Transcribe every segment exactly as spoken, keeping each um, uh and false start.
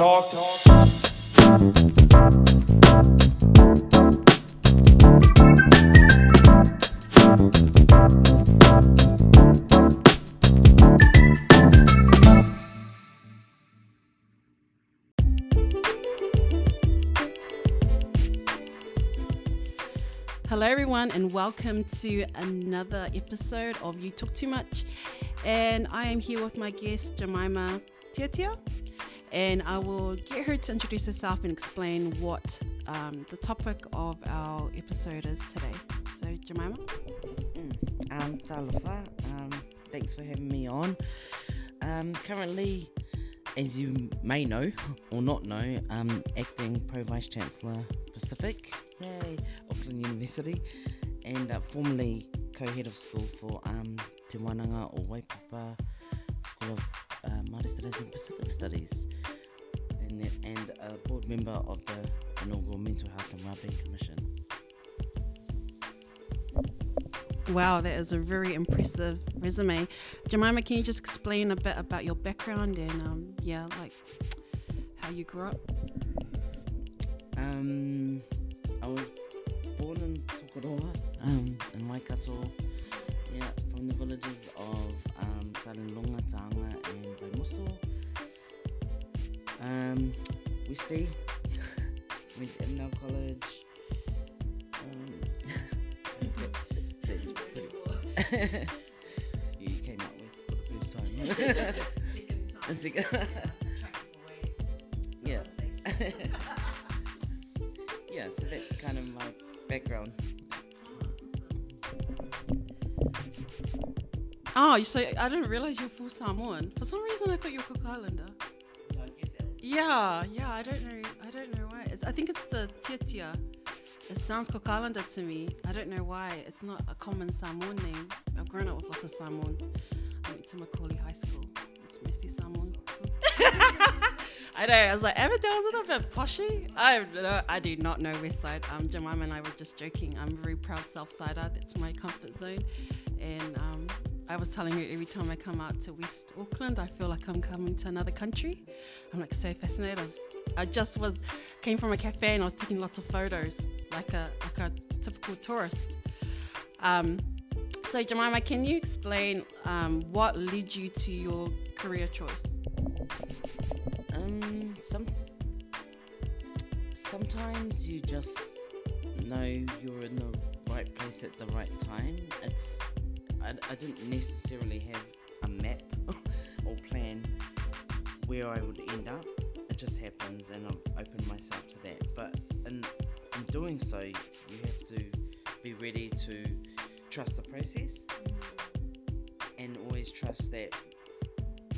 Talk. Hello everyone and welcome to another episode of You Talk Too Much, and I am here with my guest Jemima Tiatia, and I will get her to introduce herself and explain what um, the topic of our episode is today. So Jemima. Mm. Um, talofa, um, thanks for having me on. Um, currently, as you may know or not know, um, acting Pro-Vice Chancellor Pacific, yay, Auckland University, and uh, formerly co-head of school for um, Te Wananga o Waipapa School of Uh, Māori Studies and Pacific Studies, and, that, and a board member of the inaugural Mental Health and Wellbeing Commission. Wow, that is a very impressive resume. Jemima, can you just explain a bit about your background and um, yeah, like how you grew up? Um, I was born in Tokoroa, um, in Waikato, yeah, from the villages of um, Longa Tanga and Muso. Um, we stayed, went to Emna College. Um, that's pretty You came out with for the first time. Second time. Yeah. Yeah. Yeah, so that's kind of my background. Oh, so I didn't realise you're full Samoan. For some reason, I thought you were Cook Islander. Yeah, I get that. Yeah, yeah, I don't know. I don't know why. It's, I think it's the Tiatia. It sounds Cook Islander to me. I don't know why. It's not a common Samoan name. I've grown up with lots of Samoans. I went to Macaulay High School. It's mostly Samoan school. I know. I was like, Avondale was a little bit poshy. I no, I do not know Westside. Um, Jemima and I were just joking. I'm a very proud Southsider. That's my comfort zone, and um. I was telling her every time I come out to West Auckland, I feel like I'm coming to another country. I'm like so fascinated. I, was, I just was, came from a cafe and I was taking lots of photos, like a like a typical tourist. Um, so Jemima, can you explain um, what led you to your career choice? Um, some sometimes you just know you're in the right place at the right time. It's I, I didn't necessarily have a map or plan where I would end up. It just happens, and I've opened myself to that. But in, in doing so, you have to be ready to trust the process and always trust that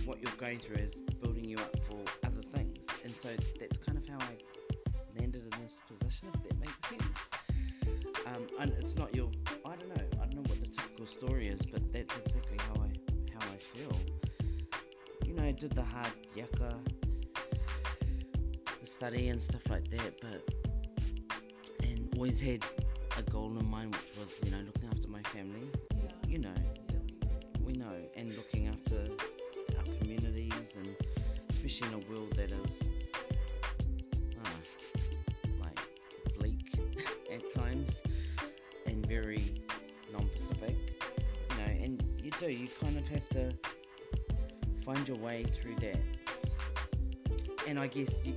what you're going through is building you up for other things. And so that's kind of how I landed in this position, if that makes sense. Um, and it's not your, I don't know, I don't know what the typical story is, but that's exactly how I how I feel. You know, I did the hard yaka, the study and stuff like that, but, and always had a goal in mind, which was, you know, looking after my family, yeah. you know, yeah. we know, and looking after our communities, and especially in a world that is, uh, like, bleak at times, and very non-Pacific, you know, and you do, you kind of have to find your way through that, and I guess, you,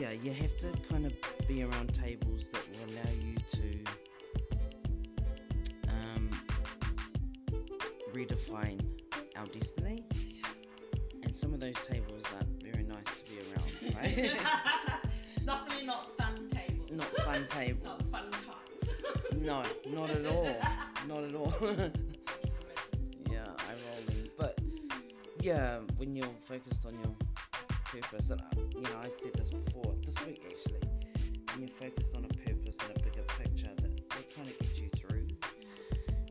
yeah, you have to kind of be around tables that will allow you to um, redefine our destiny, and some of those tables are very nice to be around, right? Definitely not fun tables. Not fun tables. Not fun times. No, not at all. Not at all. Yeah, I roll. But yeah, when you're focused on your purpose, and I, you know, I said this before this week actually. When you're focused on a purpose and a bigger picture, that that kind of gets you through.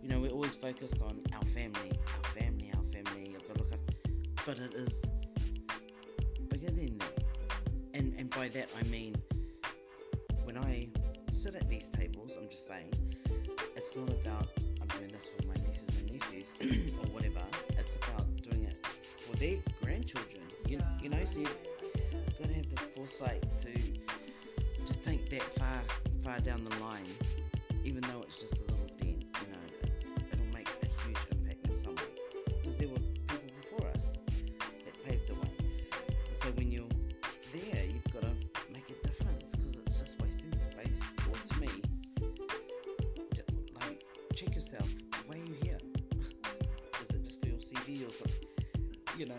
You know, we're always focused on our family, our family, our family. I've got to look up, but it is bigger than that. And and by that I mean when I sit at these tables, I'm just saying, it's not about I'm doing this for my nieces and nephews or whatever. It's about doing it for their grandchildren. You yeah. know, you know, so you've got to have the foresight to to think that far far down the line, even though it's just a little dent, you know, it'll make a huge impact in some way, because there were people before us that paved the way. And so when you're there, you've got to make a difference, because it's just wasting space. Or to me, like, check yourself, why are you here? Is it just for your C V or something? You know,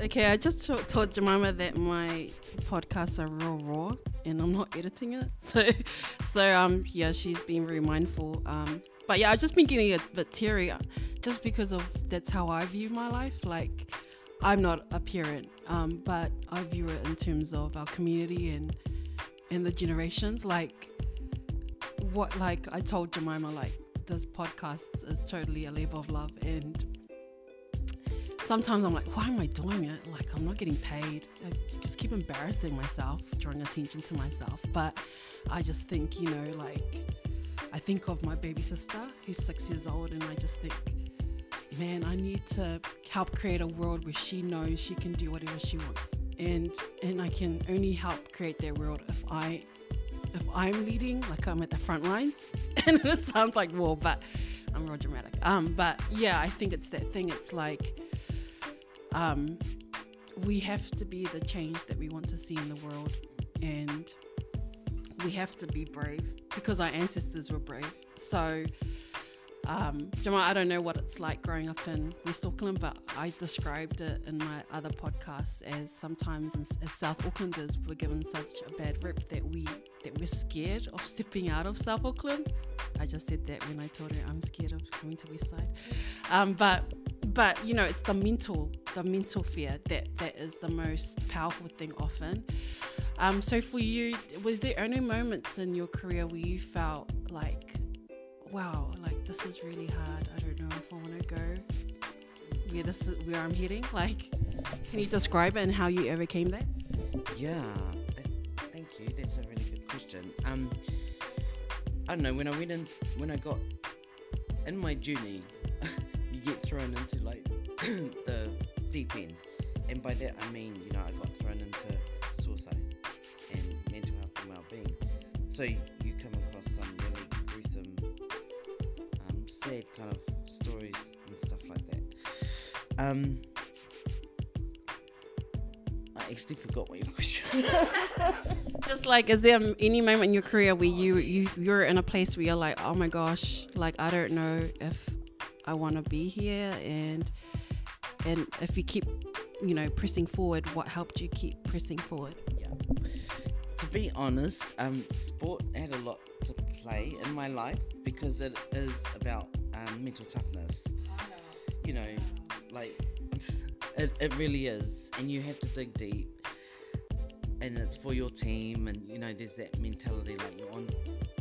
okay, I just t- told Jemima that my podcasts are real raw and I'm not editing it. So, so um, yeah, she's been very mindful. Um, but yeah, I've just been getting a bit teary just because of that's how I view my life. Like, I'm not a parent, um, but I view it in terms of our community and and the generations. Like, what, like I told Jemima, like this podcast is totally a labor of love, and sometimes I'm like, why am I doing it? Like, I'm not getting paid. I just keep embarrassing myself, drawing attention to myself. But I just think, you know, like, I think of my baby sister who's six years old, and I just think, man, I need to help create a world where she knows she can do whatever she wants. And and I can only help create that world if I if I'm leading, like I'm at the front lines. And it sounds like war, but I'm real dramatic. Um, but yeah, I think it's that thing. It's like, Um, we have to be the change that we want to see in the world, and we have to be brave because our ancestors were brave. So, um, Jamal, I don't know what it's like growing up in West Auckland, but I described it in my other podcasts as sometimes as South Aucklanders we're given such a bad rep that, we, that we're scared of stepping out of South Auckland. I just said that when I told her I'm scared of coming to West Side. Um, but... But, you know, it's the mental, the mental fear that, that is the most powerful thing often. Um, so for you, were there any moments in your career where you felt like, wow, like this is really hard. I don't know if I want to go where this is, where I'm heading. Like, can you describe it and how you overcame that? Yeah, that, thank you. That's a really good question. Um, I don't know, when I went in, when I got in my journey, get thrown into like the deep end, and by that I mean, you know, I got thrown into suicide and mental health and wellbeing. So you come across some really gruesome, um, sad kind of stories and stuff like that. Um, I actually forgot what your question was. Just like, is there any moment in your career where you you you're in a place where you're like, oh my gosh, like I don't know if I want to be here, and and if you keep, you know, pressing forward, what helped you keep pressing forward? Yeah. To be honest, um, sport had a lot to play in my life because it is about um, mental toughness. You know, like it, it really is, and you have to dig deep, and it's for your team, and you know, there's that mentality like you're on.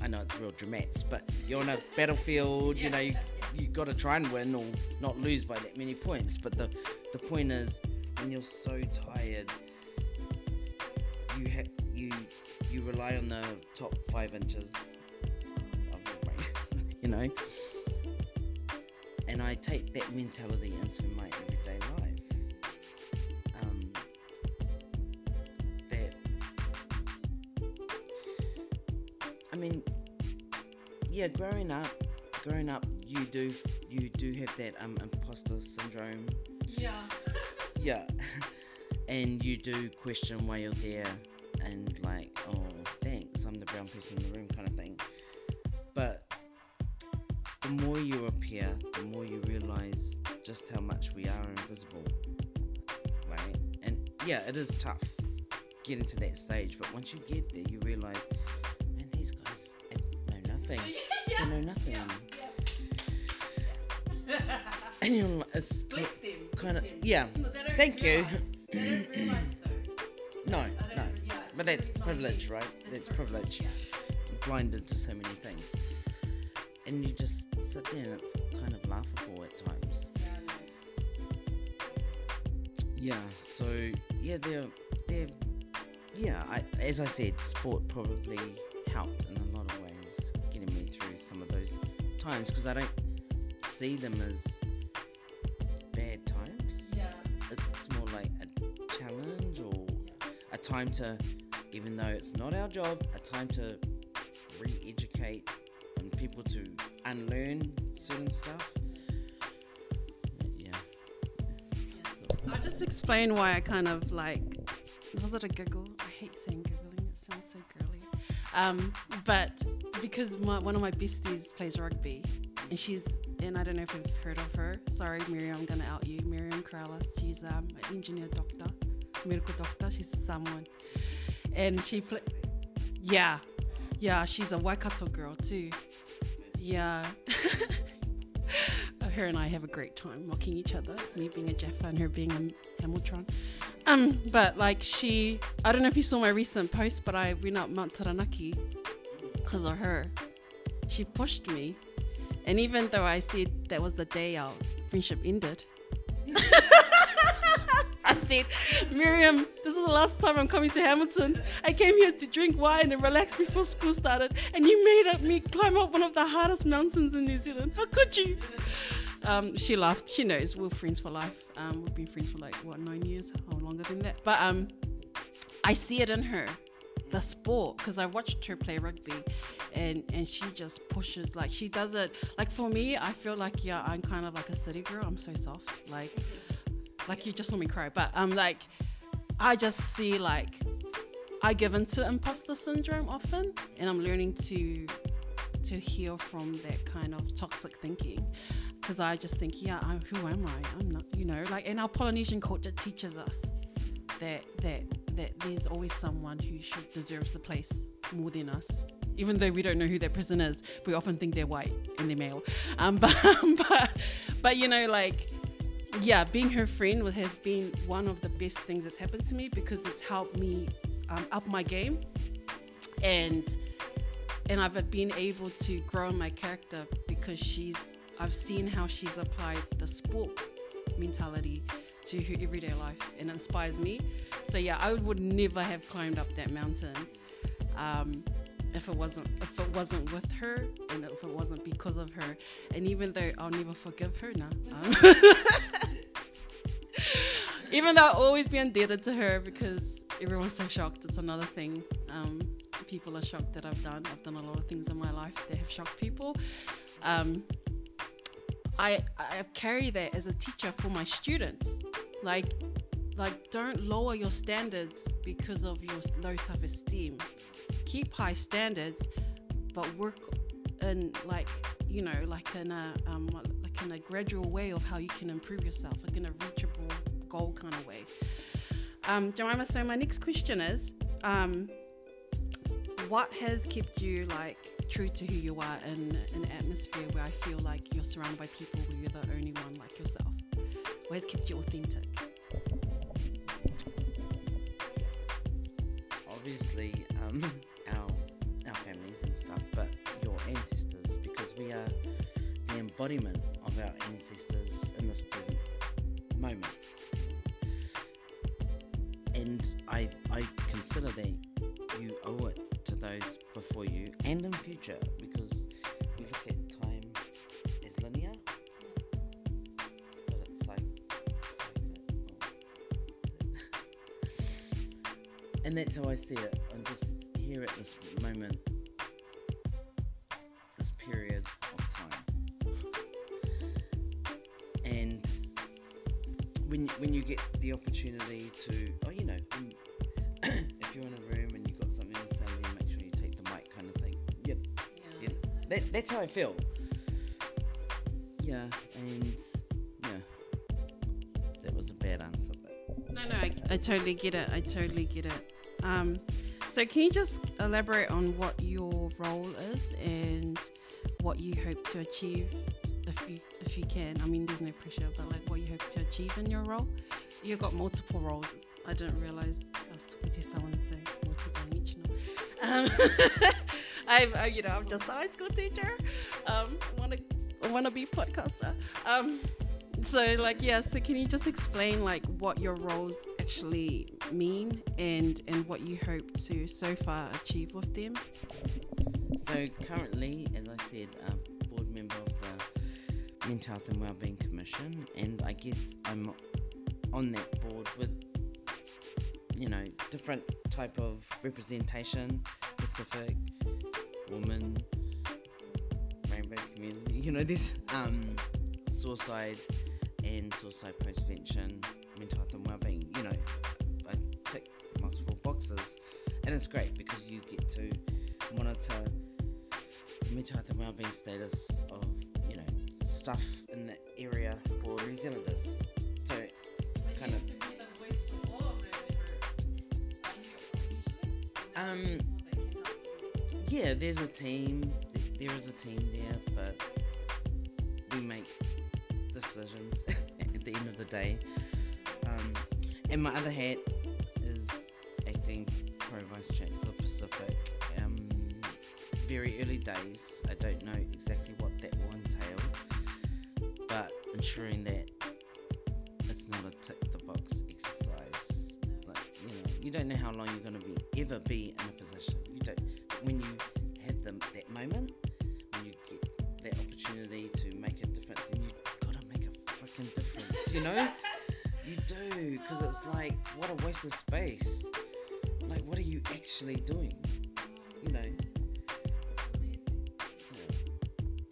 I know it's real dramats, but you're on a battlefield. Yeah. You know. You, you got to try and win or not lose by that many points, but the the point is when you're so tired you have you you rely on the top five inches of your brain, you know, and I take that mentality into my everyday life, um, that I mean yeah growing up growing up you do you do have that um imposter syndrome, yeah yeah and you do question why you're there, and like, oh thanks, I'm the brown person in the room kind of thing. But the more you appear, the more you realize just how much we are invisible, right? And yeah, it is tough getting to that stage, but once you get there you realize, man, these guys know nothing. Yeah. They know nothing. Yeah. And you know, it's bless them, kind of, yeah. Thank you. They don't realize though. No, no. But that's privilege, right? That's privilege. You're blinded to so many things, and you just sit there, and it's kind of laughable at times. Yeah. So yeah, they're they're yeah. I, as I said, sport probably helped in a lot of ways, getting me through some of those times, because I don't. see them as bad times. Yeah. It's more like a challenge or a time to, even though it's not our job, a time to re-educate and people to unlearn certain stuff. Yeah. I'll just explain why I kind of like, was it a giggle? I hate saying giggling, it sounds so girly. Um, but because my, one of my besties plays rugby, and she's, and I don't know if you've heard of her, sorry Miriam, I'm going to out you, Miriam Corrales, she's um, an engineer doctor, medical doctor, she's someone, and she play, yeah, yeah, she's a Waikato girl too, yeah. Her and I have a great time mocking each other, me being a Jaffa and her being a Hamilton. Um, but like she, I don't know if you saw my recent post, but I went up Mount Taranaki because of her. She pushed me, and even though I said that was the day our friendship ended, I said, Miriam, this is the last time I'm coming to Hamilton. I came here to drink wine and relax before school started, and you made up me climb up one of the hardest mountains in New Zealand. How could you? Um, she laughed. She knows we're friends for life. Um, we've been friends for like, what, nine years or longer than that. But um, I see it in her, the sport, because I watched her play rugby, and, and she just pushes. Like, she does it. Like, for me, I feel like, yeah, I'm kind of like a city girl. I'm so soft. Like... Like you just saw me cry, but um, like I just see like I give into imposter syndrome often, and I'm learning to to heal from that kind of toxic thinking, because I just think, yeah, I'm, who am I? I'm not, you know, like in our Polynesian culture teaches us that that that there's always someone who should deserves the place more than us, even though we don't know who that person is. We often think they're white and they're male, um, but but but you know, like. Yeah, being her friend has been one of the best things that's happened to me, because it's helped me um, up my game, and and I've been able to grow in my character because she's. I've seen how she's applied the sport mentality to her everyday life, and inspires me. So yeah, I would never have climbed up that mountain um, if it wasn't if it wasn't with her, and if it wasn't because of her. And even though I'll never forgive her now. Nah, um, Even though I'll always be indebted to her, because everyone's so shocked. It's another thing. Um, people are shocked that I've done. I've done a lot of things in my life that have shocked people. Um, I I carry that as a teacher for my students. Like, like don't lower your standards because of your low self-esteem. Keep high standards, but work in like, you know, like in a um, like in a gradual way of how you can improve yourself, like in a reachable goal kind of way. Um, Jemima, so my next question is, um, what has kept you like true to who you are in, in an atmosphere where I feel like you're surrounded by people where you're the only one like yourself? What has kept you authentic? Obviously, um, our our families and stuff, but your ancestors, because we are the embodiment of our ancestors in this present moment. And I I consider that you owe it to those before you and in future, because we look at time as linear, but it's like, it's like and that's how I see it. I'm just here at this moment, this period of time. And when when you get the opportunity to, oh, you know, if you're in a room and you've got something to say, then make sure you take the mic kind of thing. Yep. Yeah. Yep. That, that's how I feel. Yeah, and yeah. That was a bad answer. But no, no, I, I totally get it. I totally get it. Um, so can you just elaborate on what your role is and what you hope to achieve, if you if you can? I mean, there's no pressure, but like what you hope to achieve in your role? You've got multiple roles. I didn't realise I was talking to someone so multidimensional. Um, I'm, uh, you know, I'm just a high school teacher. Um, wanna wanna be podcaster. Um, so like yeah. So can you just explain like what your roles actually mean and and what you hope to so far achieve with them? So currently, as I said, I'm board member of the Mental Health and Wellbeing Commission, and I guess I'm on that board with, you know, different type of representation, Pacific, woman, rainbow community, you know, this um, suicide and suicide prevention, mental health and wellbeing, you know, I tick multiple boxes, and it's great because you get to monitor the mental health and wellbeing status of, you know, stuff in the area for New Zealanders. So it's kind of um yeah, there's a team, there is a team there, but we make decisions at the end of the day. Um, and my other hat is acting pro vice chancellor Pacific. Um, very early days, I don't know exactly what that will entail, but ensuring that it's not a tick the box exercise. Like, you know, you don't know how long you're going to be ever be in a position. You don't when you have them that moment. That opportunity to make a difference, and you gotta make a freaking difference, you know? You do, because it's like, what a waste of space. Like, what are you actually doing, you know? Yeah.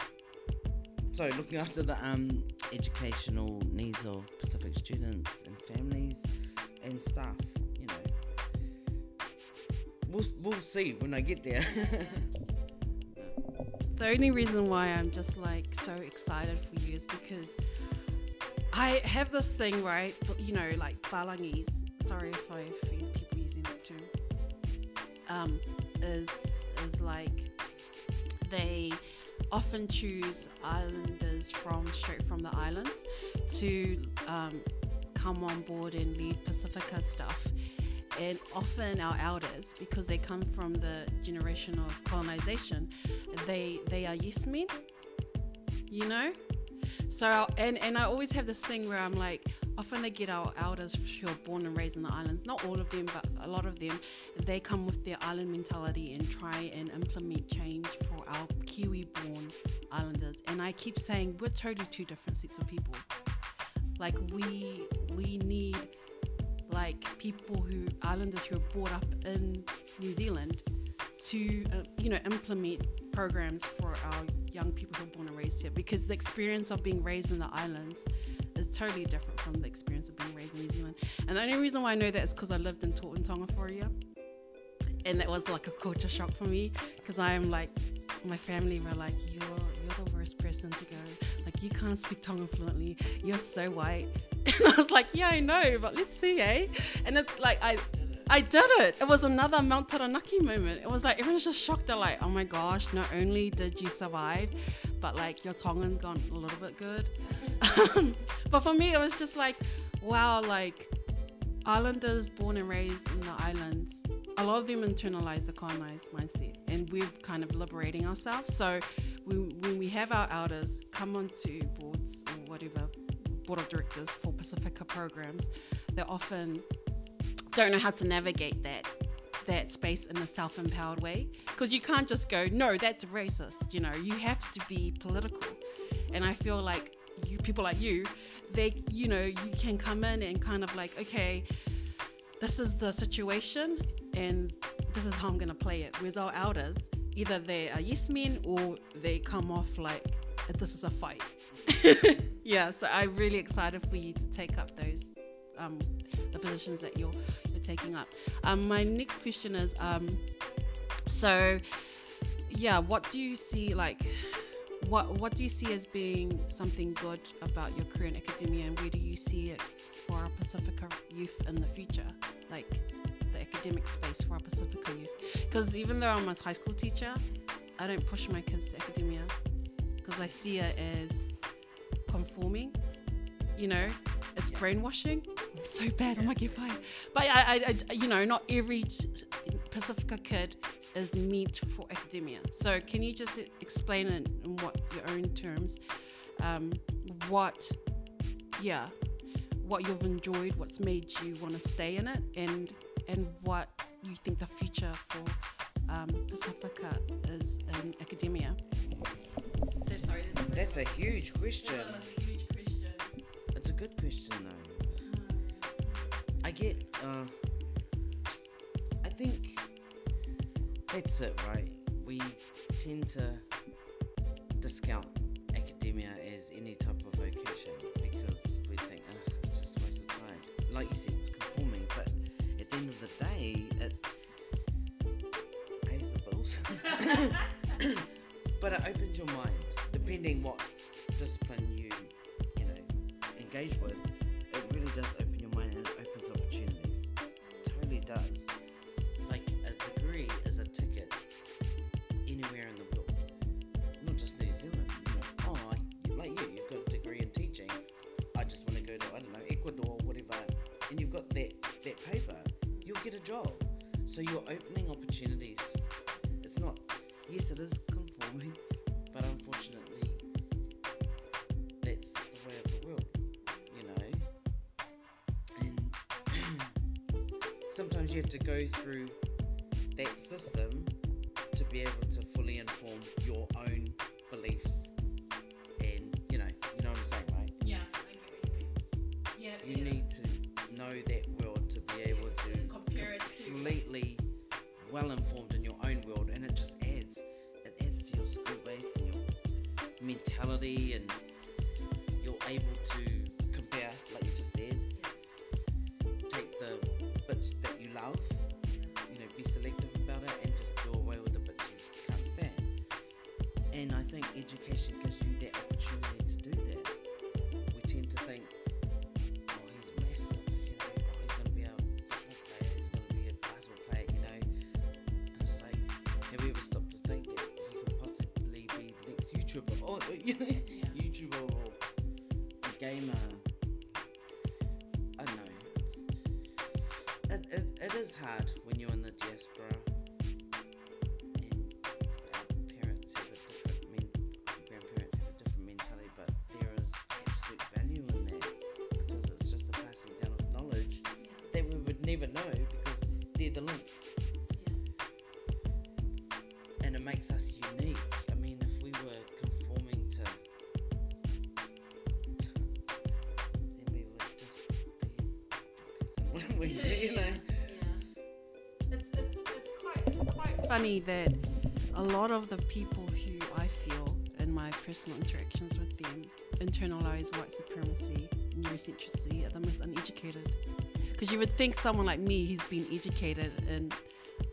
So looking after the um educational needs of Pacific students and families and staff, you know, we'll, we'll see when I get there. The only reason why I'm just like so excited for you is because I have this thing, right? You know, like balangis, sorry if I offend people using that term, um, is, is like they often choose islanders from straight from the islands to um, come on board and lead Pacifica stuff. And often our elders, because they come from the generation of colonization, they they are yes men, you know? So, and, and I always have this thing where I'm like, often they get our elders who are born and raised in the islands, not all of them, but a lot of them, they come with their island mentality and try and implement change for our Kiwi-born islanders. And I keep saying, we're totally two different sets of people. Like, we we need... like people who, islanders who are brought up in New Zealand to, uh, you know, implement programs for our young people who are born and raised here, because the experience of being raised in the islands is totally different from the experience of being raised in New Zealand. And the only reason why I know that is because I lived in Tō Tonga for a year, and that was like a culture shock for me, because I am like, my family were like, you're, you're the worst person to go, like you can't speak Tongan fluently, you're so white. And I was like, yeah, I know, but let's see, eh? And it's like, I I did it. It was another Mount Taranaki moment. It was like, everyone's just shocked. They're like, oh my gosh, not only did you survive, but like your Tongan's gone a little bit good. But for me, it was just like, wow, like islanders born and raised in the islands, a lot of them internalize the colonized mindset, and we're kind of liberating ourselves. So when, when we have our elders come onto boards or whatever, board of directors for Pacifica programs, they often don't know how to navigate that that space in a self-empowered way, because you can't just go, no, that's racist, you know, you have to be political. And I feel like you people like you, they, you know, you can come in and kind of like, okay, this is the situation and this is how I'm gonna play it. Whereas our elders, either they are yes men or they come off like this is a fight. Yeah, so I'm really excited for you to take up those, um, the positions that you're you're taking up. Um, my next question is, um, so, yeah, what do you see, like, what what do you see as being something good about your career in academia, and where do you see it for our Pacifica youth in the future, like the academic space for our Pacifica youth? Because even though I'm a high school teacher, I don't push my kids to academia, because I see it as conforming, you know, it's yeah. brainwashing. I'm so bad, I might get fired. But I, I, I, you know, not every Pacifica kid is meant for academia. So can you just explain it in what your own terms, um, what, yeah, what you've enjoyed, what's made you want to stay in it, and and what you think the future for um, Pacifica is in academia. There's, sorry, there's a That's a huge question. That's a huge question. It's a good question though. Hmm. I get, uh, I think that's it, right? We tend to discount academia as any type of vocation because we think, oh, it's just a waste of time. Like you said, it's conforming, but at the end of the day, it pays the bills. But it opens your mind, depending what discipline you, you know, engage with. It really does open your mind and it opens opportunities. It totally does. Like, a degree is a ticket anywhere in the world, not just New Zealand. Like, oh, I, like you, you've got a degree in teaching. I just want to go to, I don't know, Ecuador or whatever, and you've got that, that paper. You'll get a job. So you're opening opportunities. It's not, yes, it is conforming, but unfortunately, that's the way of the world, you know. And sometimes you have to go through that system to be able to fully inform your own beliefs. And you know, you know what I'm saying, right? Yeah, I get what you mean. Yeah, you yeah. need to know that world to be able yeah, to compare it to completely well informed in your own world, and it just adds. To your school base and your mentality, and you're able to compare, like you just said, yeah. take the bits that you love, yeah. you know, be selective about it, and just do away with the bits you can't stand. And I think education gives you that opportunity to do that. We tend to think, oh, he's massive, you know, oh, he's going to be a football player, he's going to be a basketball player, you know, and it's like, have we ever stopped to think that? YouTuber, or, you know, yeah. YouTuber or a gamer, I don't know, it's, it, it, it is hard when you're in the diaspora, and our parents have a different, men, our grandparents have a different mentality, but there is absolute value in that, because it's just the passing down of knowledge yeah. that we would never know, because they're the link, yeah. and it makes us unique. I mean, if we were Yeah, you know. yeah. It's, it's, it's, quite, it's quite funny that a lot of the people who I feel in my personal interactions with them internalize white supremacy, neurocentricity, are the most uneducated. Because you would think someone like me who's been educated in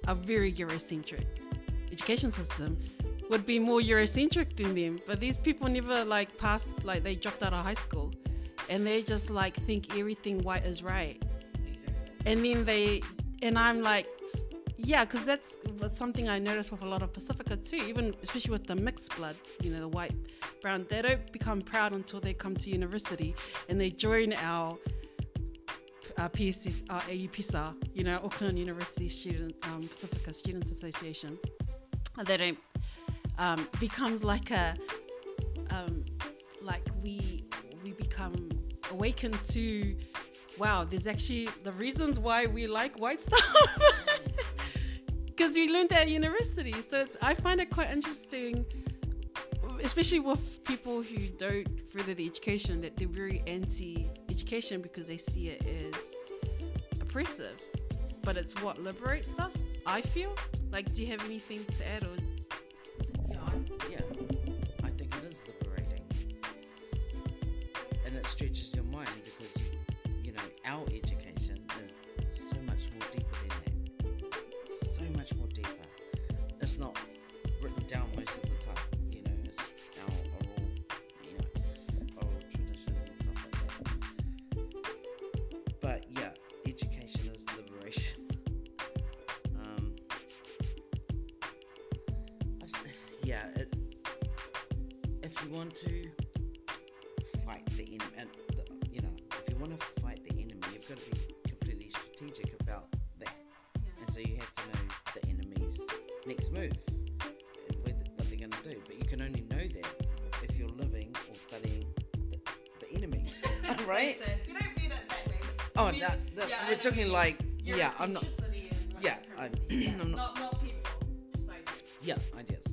a very Eurocentric education system would be more Eurocentric than them. But these people never like passed, like they dropped out of high school and they just like think everything white is right. And then they, and I'm like, yeah, because that's something I noticed with a lot of Pacifica too, even especially with the mixed blood, you know, the white, brown, they don't become proud until they come to university and they join our, our P S S, our A U P S A, you know, Auckland University Student, um, Pacifica Students Association. They don't, um, becomes like a, um, like we, we become awakened to, wow, there's actually the reasons why we like white stuff because we learned at university. So it's, I find it quite interesting, especially with people who don't further the education, that they're very anti-education because they see it as oppressive. But it's what liberates us, I feel. Like, do you have anything to add? Or yeah, I, yeah, I think it is liberating, and it stretches your mind because. You Our education is so much more deeper than that. So much more deeper. It's not written down most of the time, you know. It's our oral, you know, oral tradition and stuff like that. But yeah, education is liberation. Um, yeah, it, if you want to fight the enemy, you know, if you want to fight the enemy. Got to be completely strategic about that, yeah. and so you have to know the enemy's next move and what they're going to do. But you can only know that if you're living or studying the, the enemy, right? So you don't mean it that way. Oh, mean, that, that, yeah, we're talking like yeah, I'm not. Like yeah, I'm, yeah, I'm not. Not, not people, just ideas. Yeah, ideas.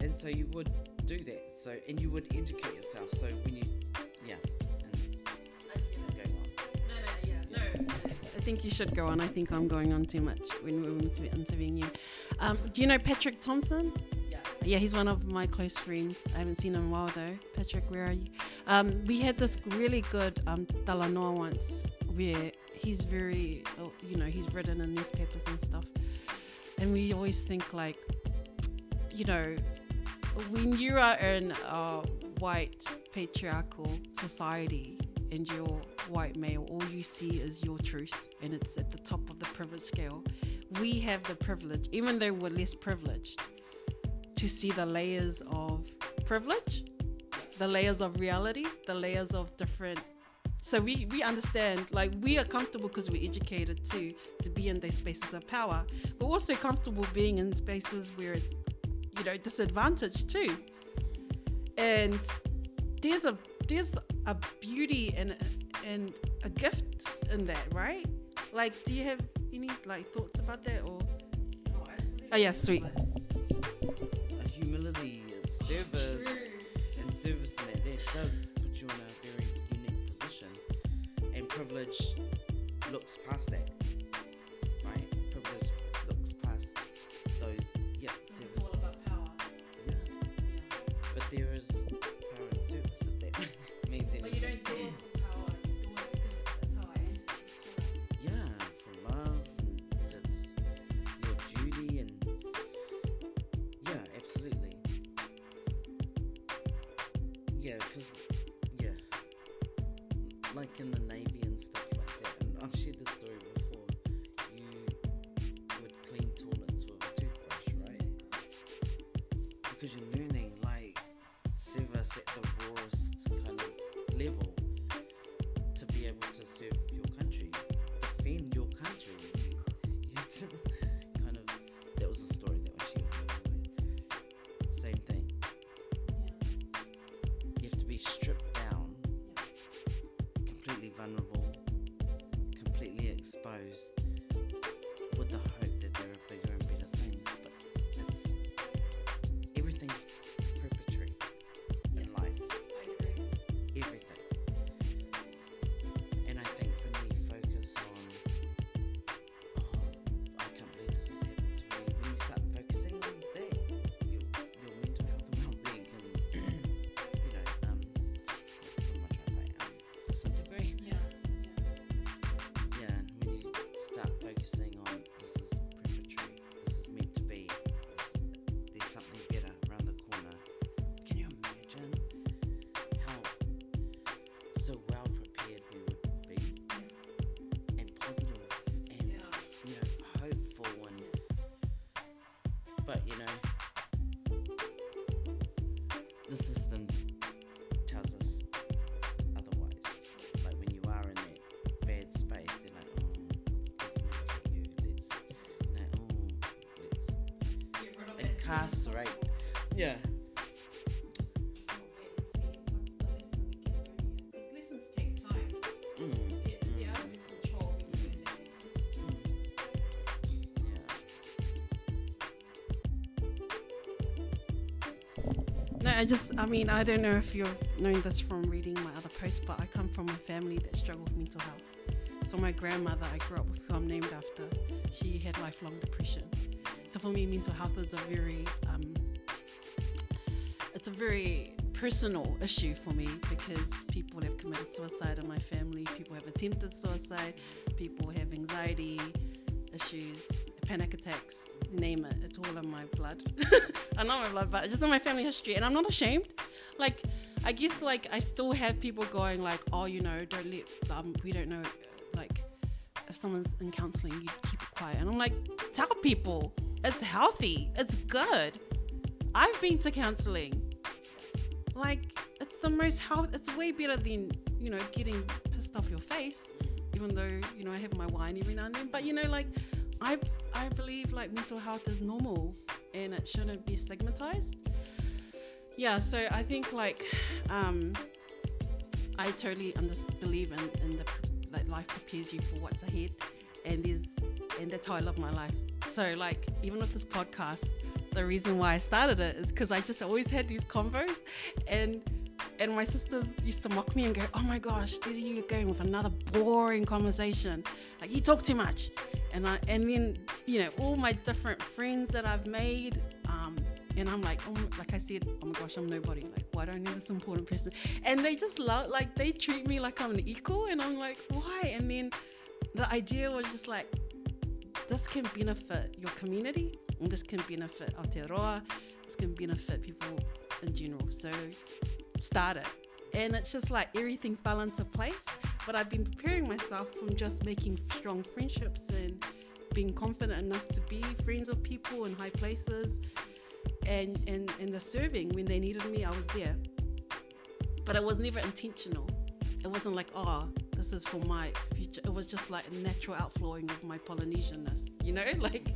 And so you would do that. So, and you would educate yourself. So when you, yeah. I think you should go on. I think I'm going on too much when we want to be interviewing you. Um, do you know Patrick Thompson? Yeah. Yeah, he's one of my close friends. I haven't seen him in a while though. Patrick, where are you? Um, we had this really good um, talanoa once where he's very, you know, he's written in newspapers and stuff. And we always think like, you know, when you are in a white patriarchal society and you're white male, all you see is your truth and it's at the top of the privilege scale. We have the privilege, even though we're less privileged, to see the layers of privilege, the layers of reality, the layers of different. So we, we understand, like, we are comfortable because we're educated too, to be in those spaces of power, but also comfortable being in spaces where it's, you know, disadvantaged too. And there's a there's a beauty and and a gift in that, right? Like, do you have any like thoughts about that, or? Oh, absolutely. Oh yeah, sweet. A humility and service oh, and service and that, that does put you in a very unique position. And privilege looks past that, right? Privilege looks past those. Yeah, it's service. All about power. Yeah. Yeah. But there is. With the hope that there are bigger and better things, but it's everything's preparatory yeah. in life. I agree. Everything. And I think when we focus on, oh, I can't believe this has happened to me, when you start focusing on that, your, your mental health and well-being can, you know, um, what am I trying to say, um, disintegrate. Yeah. Cast, right? Yeah. No, I just, I mean, I don't know if you've known this from reading my other posts, but I come from a family that struggled with mental health. So my grandmother, I grew up with, who I'm named after, she had lifelong depression. So for me, mental health is a very, um, it's a very personal issue for me, because people have committed suicide in my family, people have attempted suicide, people have anxiety issues, panic attacks, name it, it's all in my blood. I know my blood, but it's just in my family history, and I'm not ashamed. Like, I guess, like, I still have people going like, oh, you know, don't let, um, we don't know, like, if someone's in counselling, you keep it quiet. And I'm like, tell people. It's healthy. It's good. I've been to counselling. Like, it's the most health. It's way better than, you know, getting pissed off your face. Even though, you know, I have my wine every now and then. But, you know, like, I I believe, like, mental health is normal and it shouldn't be stigmatized. Yeah, so I think, like, um, I totally under- believe in, in the, like, life prepares you for what's ahead. And there's, and that's how I love my life. So, like, even with this podcast, the reason why I started it is because I just always had these convos, and and my sisters used to mock me and go, oh my gosh, there you're going with another boring conversation, like you talk too much. And I and then, you know, all my different friends that I've made, um, and I'm like, oh, like I said, oh my gosh, I'm nobody. Like, why do I need this important person? And they just love, like, they treat me like I'm an equal, and I'm like, why? And then the idea was just like, this can benefit your community, and this can benefit Aotearoa, this can benefit people in general. So start it. And it's just like everything fell into place. But I've been preparing myself from just making strong friendships and being confident enough to be friends of people in high places. And, and, and the serving, when they needed me, I was there. But it was never intentional. It wasn't like, oh, this is for my future. It was just like a natural outflowing of my Polynesianness, you know? Like,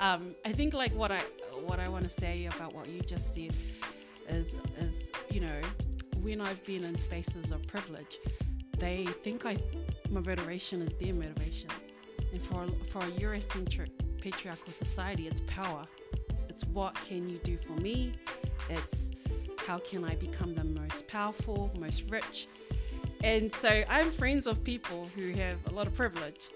um, I think like what I what I want to say about what you just said is, is, you know, when I've been in spaces of privilege, they think I, my motivation is their motivation. And for, for a Eurocentric patriarchal society, it's power. It's what can you do for me? It's how can I become the most powerful, most rich? And so I'm friends of people who have a lot of privilege,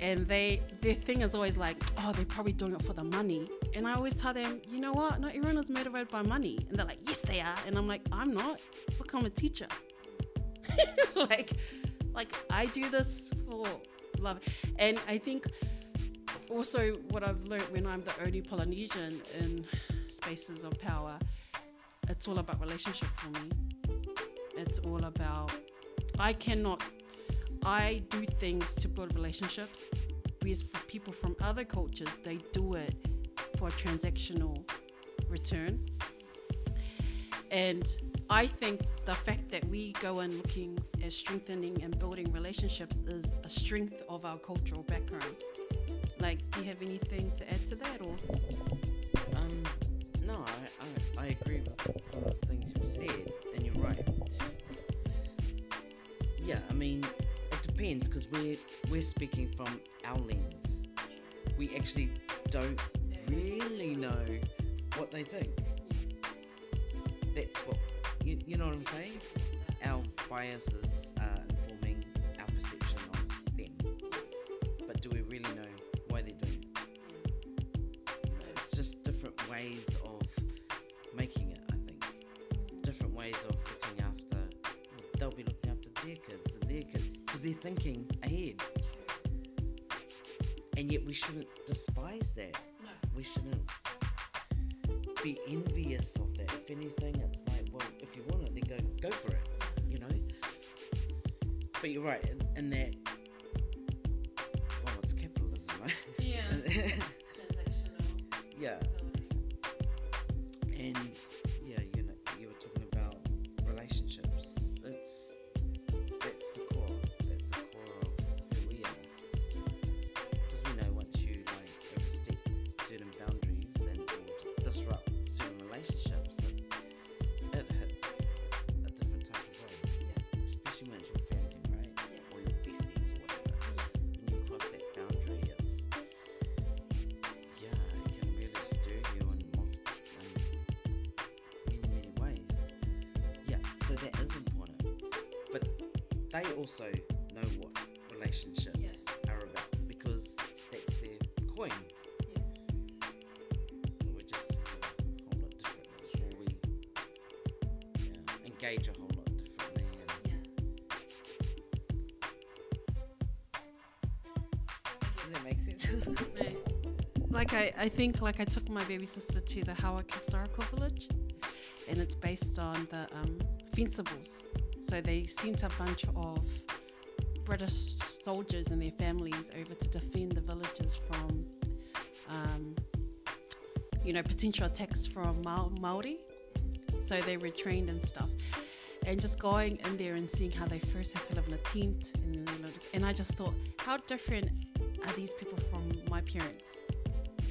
and they their thing is always like, oh, they're probably doing it for the money. And I always tell them, you know what? Not everyone is motivated by money. And they're like, yes, they are. And I'm like, I'm not. Look, I'm a teacher. like, like I do this for love. And I think also what I've learned when I'm the only Polynesian in spaces of power, it's all about relationship for me. It's all about, I cannot, I do things to build relationships, whereas for people from other cultures, they do it for a transactional return. And I think the fact that we go in looking at strengthening and building relationships is a strength of our cultural background. Like, do you have anything to add to that, or? Um, no, I, I, I agree with some of the things you've said, and you're right. Yeah, I mean, it depends, because we're, we're speaking from our lens. We actually don't really know what they think. That's what, you, you know what I'm saying? Our biases are informing our perception of them. But do we really know? Just different ways of making it, I think. Different ways of looking after, they'll be looking after their kids and their kids, because they're thinking ahead. And yet we shouldn't despise that. No. We shouldn't be envious of that. If anything, it's like, well, if you want it, then go, go for it, you know? But you're right, in, in that, well, it's capitalism, right? Yeah. Yeah, and yeah, you know, you were talking about relationships. That's that's the core. That's the core of who we are. Because we know once you like overstep certain boundaries and or disrupt certain relationships, it, it hits a different type of way. Yeah. Especially when it's your family, right? Yeah. Or your besties, or whatever. Yeah. When you cross that boundary, it's yeah. So that is important, but they also know what relationships yes. are about, because that's their coin, yeah. which is a whole lot different. It's where we yeah, engage a whole lot differently. Yeah. Does that make sense? No. Like I, I think, like I took my baby sister to the Hawak Historical Village, and it's based on the um. Fencibles. So they sent a bunch of British soldiers and their families over to defend the villages from, um, you know, potential attacks from Ma- Māori. So they were trained and stuff. And just going in there and seeing how they first had to live in a tent. And, and I just thought, how different are these people from my parents?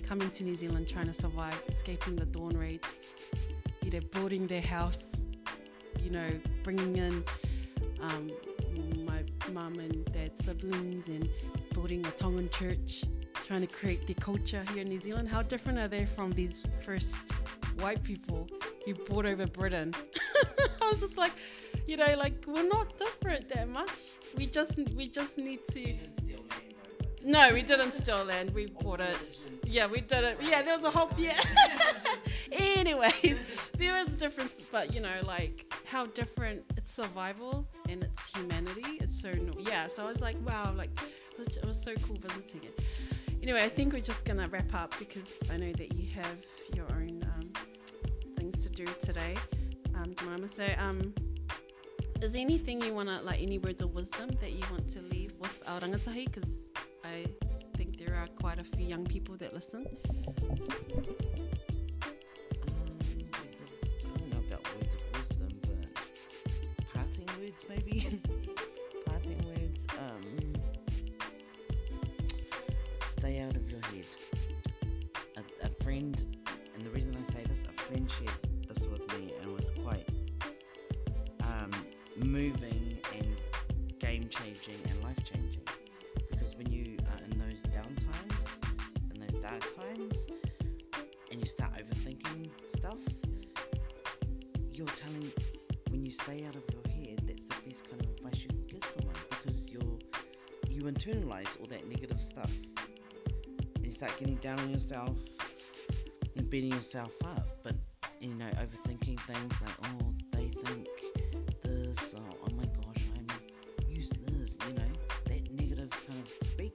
Coming to New Zealand, trying to survive, escaping the dawn raids, you know, building their house. You know, bringing in um, my mum and dad's siblings and building a Tongan church trying to create the culture here in New Zealand. How different are they from these first white people who brought over Britain? I was just like, you know, like, we're not different that much. We just we just need to... We didn't steal land, no, we didn't steal land. We bought it. Yeah, we did it. Yeah, there was a whole... Yeah. Anyways, there is differences, but, you know, like, how different... It's survival and it's humanity. It's so... Yeah, so I was like, wow, like, it was so cool visiting it. Anyway, I think we're just going to wrap up because I know that you have your own um, things to do today, um, Jemima. So, um... is there anything you want to, like, any words of wisdom that you want to leave with our rangatahi? Because I think there are quite a few young people that listen. Um, I don't know about words of wisdom, but parting words, maybe? Parting words. Um, stay out of your head. A, a friend, and the reason I say this, a friend shared this with me and was quite... moving and game changing and life changing, because when you are in those down times, in those dark times, and you start overthinking stuff, you're telling, when you stay out of your head, that's the best kind of advice you can give someone, because you're you internalize all that negative stuff and you start getting down on yourself and beating yourself up, but you know, overthinking things like, oh, they think this, oh, oh my gosh, I'm useless, you know, that negative kind of speak.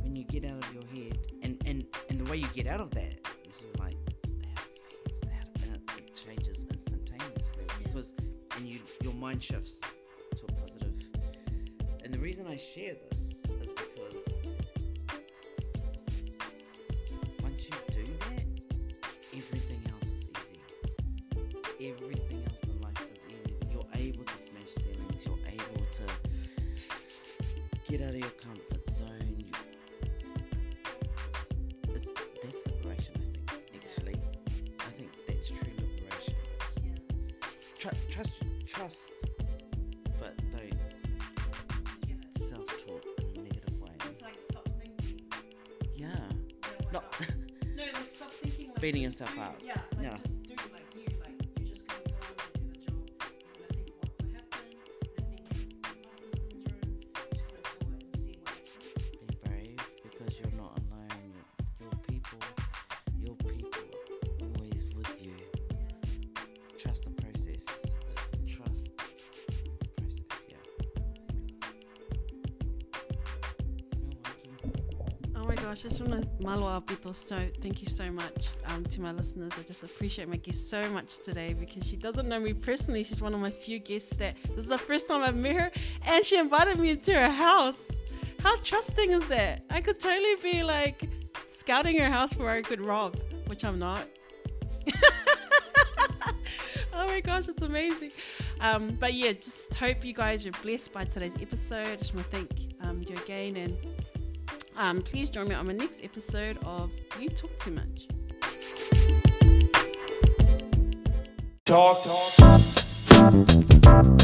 When you get out of your head, and, and, and the way you get out of that is you're like, stay out of your head, stay out of your head, and it changes instantaneously, yeah. because and you your mind shifts to a positive. And the reason I share this is because once you do that, everything else is easy. Everything else in life is able to smash ceilings, you're able to get out of your comfort zone. You, it's, that's liberation, I think, actually. I think that's true liberation. Yeah. Tr- trust, trust, but don't self-talk in a negative way. It's like stop thinking. Yeah. yeah no, no like stop thinking. Like beating yourself up. Yeah, like yeah. Just just want to maloa apito, so thank you so much um, to my listeners. I just appreciate my guest so much today, because she doesn't know me personally. She's one of my few guests that this is the first time I've met her, and she invited me to her house. How trusting is that? I could totally be like scouting her house for where I could rob, which I'm not. Oh my gosh, it's amazing. Um, but yeah, just hope you guys were blessed by today's episode. I just want to thank um, you again, and Um, please join me on my next episode of You Talk Too Much. Talk. Talk.